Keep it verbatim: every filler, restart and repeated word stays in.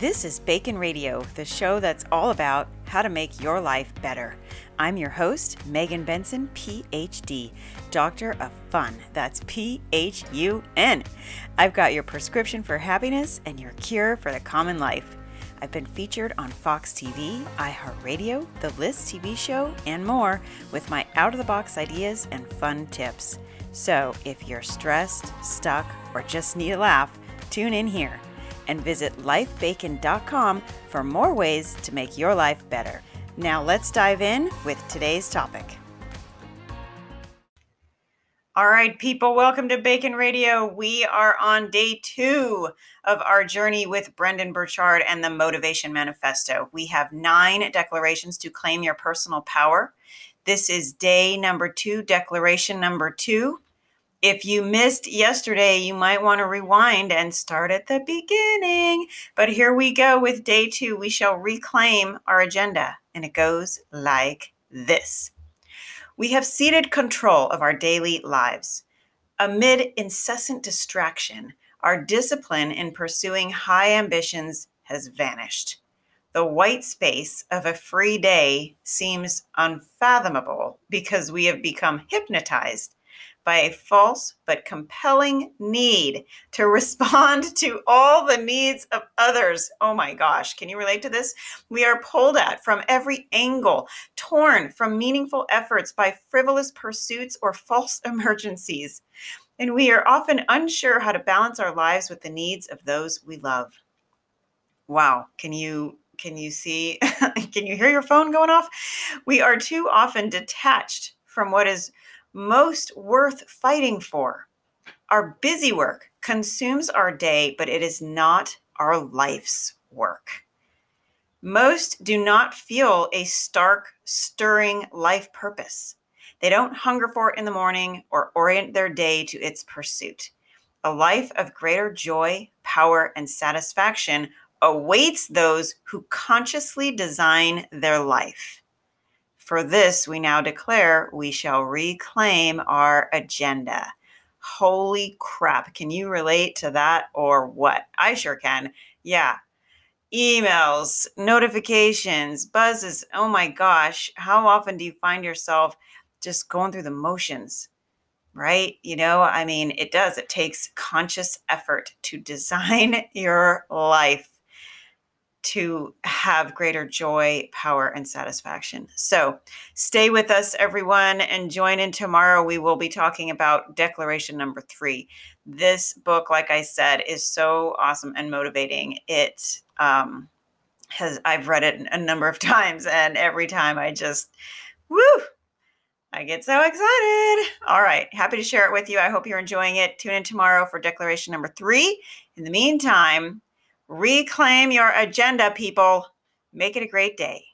This is Bacon Radio, the show that's all about how to make your life better. I'm your host, Megan Benson, P H D, Doctor of Fun. That's P H U N. I've got your prescription for happiness and your cure for the common life. I've been featured on Fox T V, iHeartRadio, The List T V Show, and more with my out-of-the-box ideas and fun tips. So if you're stressed, stuck, or just need a laugh, tune in here and visit Life Bacon dot com for more ways to make your life better. Now let's dive in with today's topic. All right, people, welcome to Bacon Radio. We are on day two of our journey with Brendan Burchard and the Motivation Manifesto. We have nine declarations to claim your personal power. This is day number two, declaration number two. If you missed yesterday, you might want to rewind and start at the beginning. But here we go with day two. We shall reclaim our agenda, and it goes like this. We have ceded control of our daily lives. Amid incessant distraction, our discipline in pursuing high ambitions has vanished. The white space of a free day seems unfathomable because we have become hypnotized by a false but compelling need to respond to all the needs of others. Oh my gosh, can you relate to this? We are pulled at from every angle, torn from meaningful efforts by frivolous pursuits or false emergencies. And we are often unsure how to balance our lives with the needs of those we love. Wow, can you can you see, can you hear your phone going off? We are too often detached from what is most worth fighting for. Our busy work consumes our day, but it is not our life's work. Most do not feel a stark, stirring life purpose. They don't hunger for it in the morning or orient their day to its pursuit. A life of greater joy, power, and satisfaction awaits those who consciously design their life. For this, we now declare we shall reclaim our agenda. Holy crap. Can you relate to that or what? I sure can. Yeah. Emails, notifications, buzzes. Oh my gosh. How often do you find yourself just going through the motions, right? You know, I mean, it does. It takes conscious effort to design your life to have greater joy, power, and satisfaction. So stay with us, everyone, and join in tomorrow. We will be talking about declaration number three. This book, like I said, is so awesome and motivating. It um, has, I've read it a number of times, and every time I just, woo, I get so excited. All right. Happy to share it with you. I hope you're enjoying it. Tune in tomorrow for declaration number three. In the meantime, reclaim your agenda, people. Make it a great day.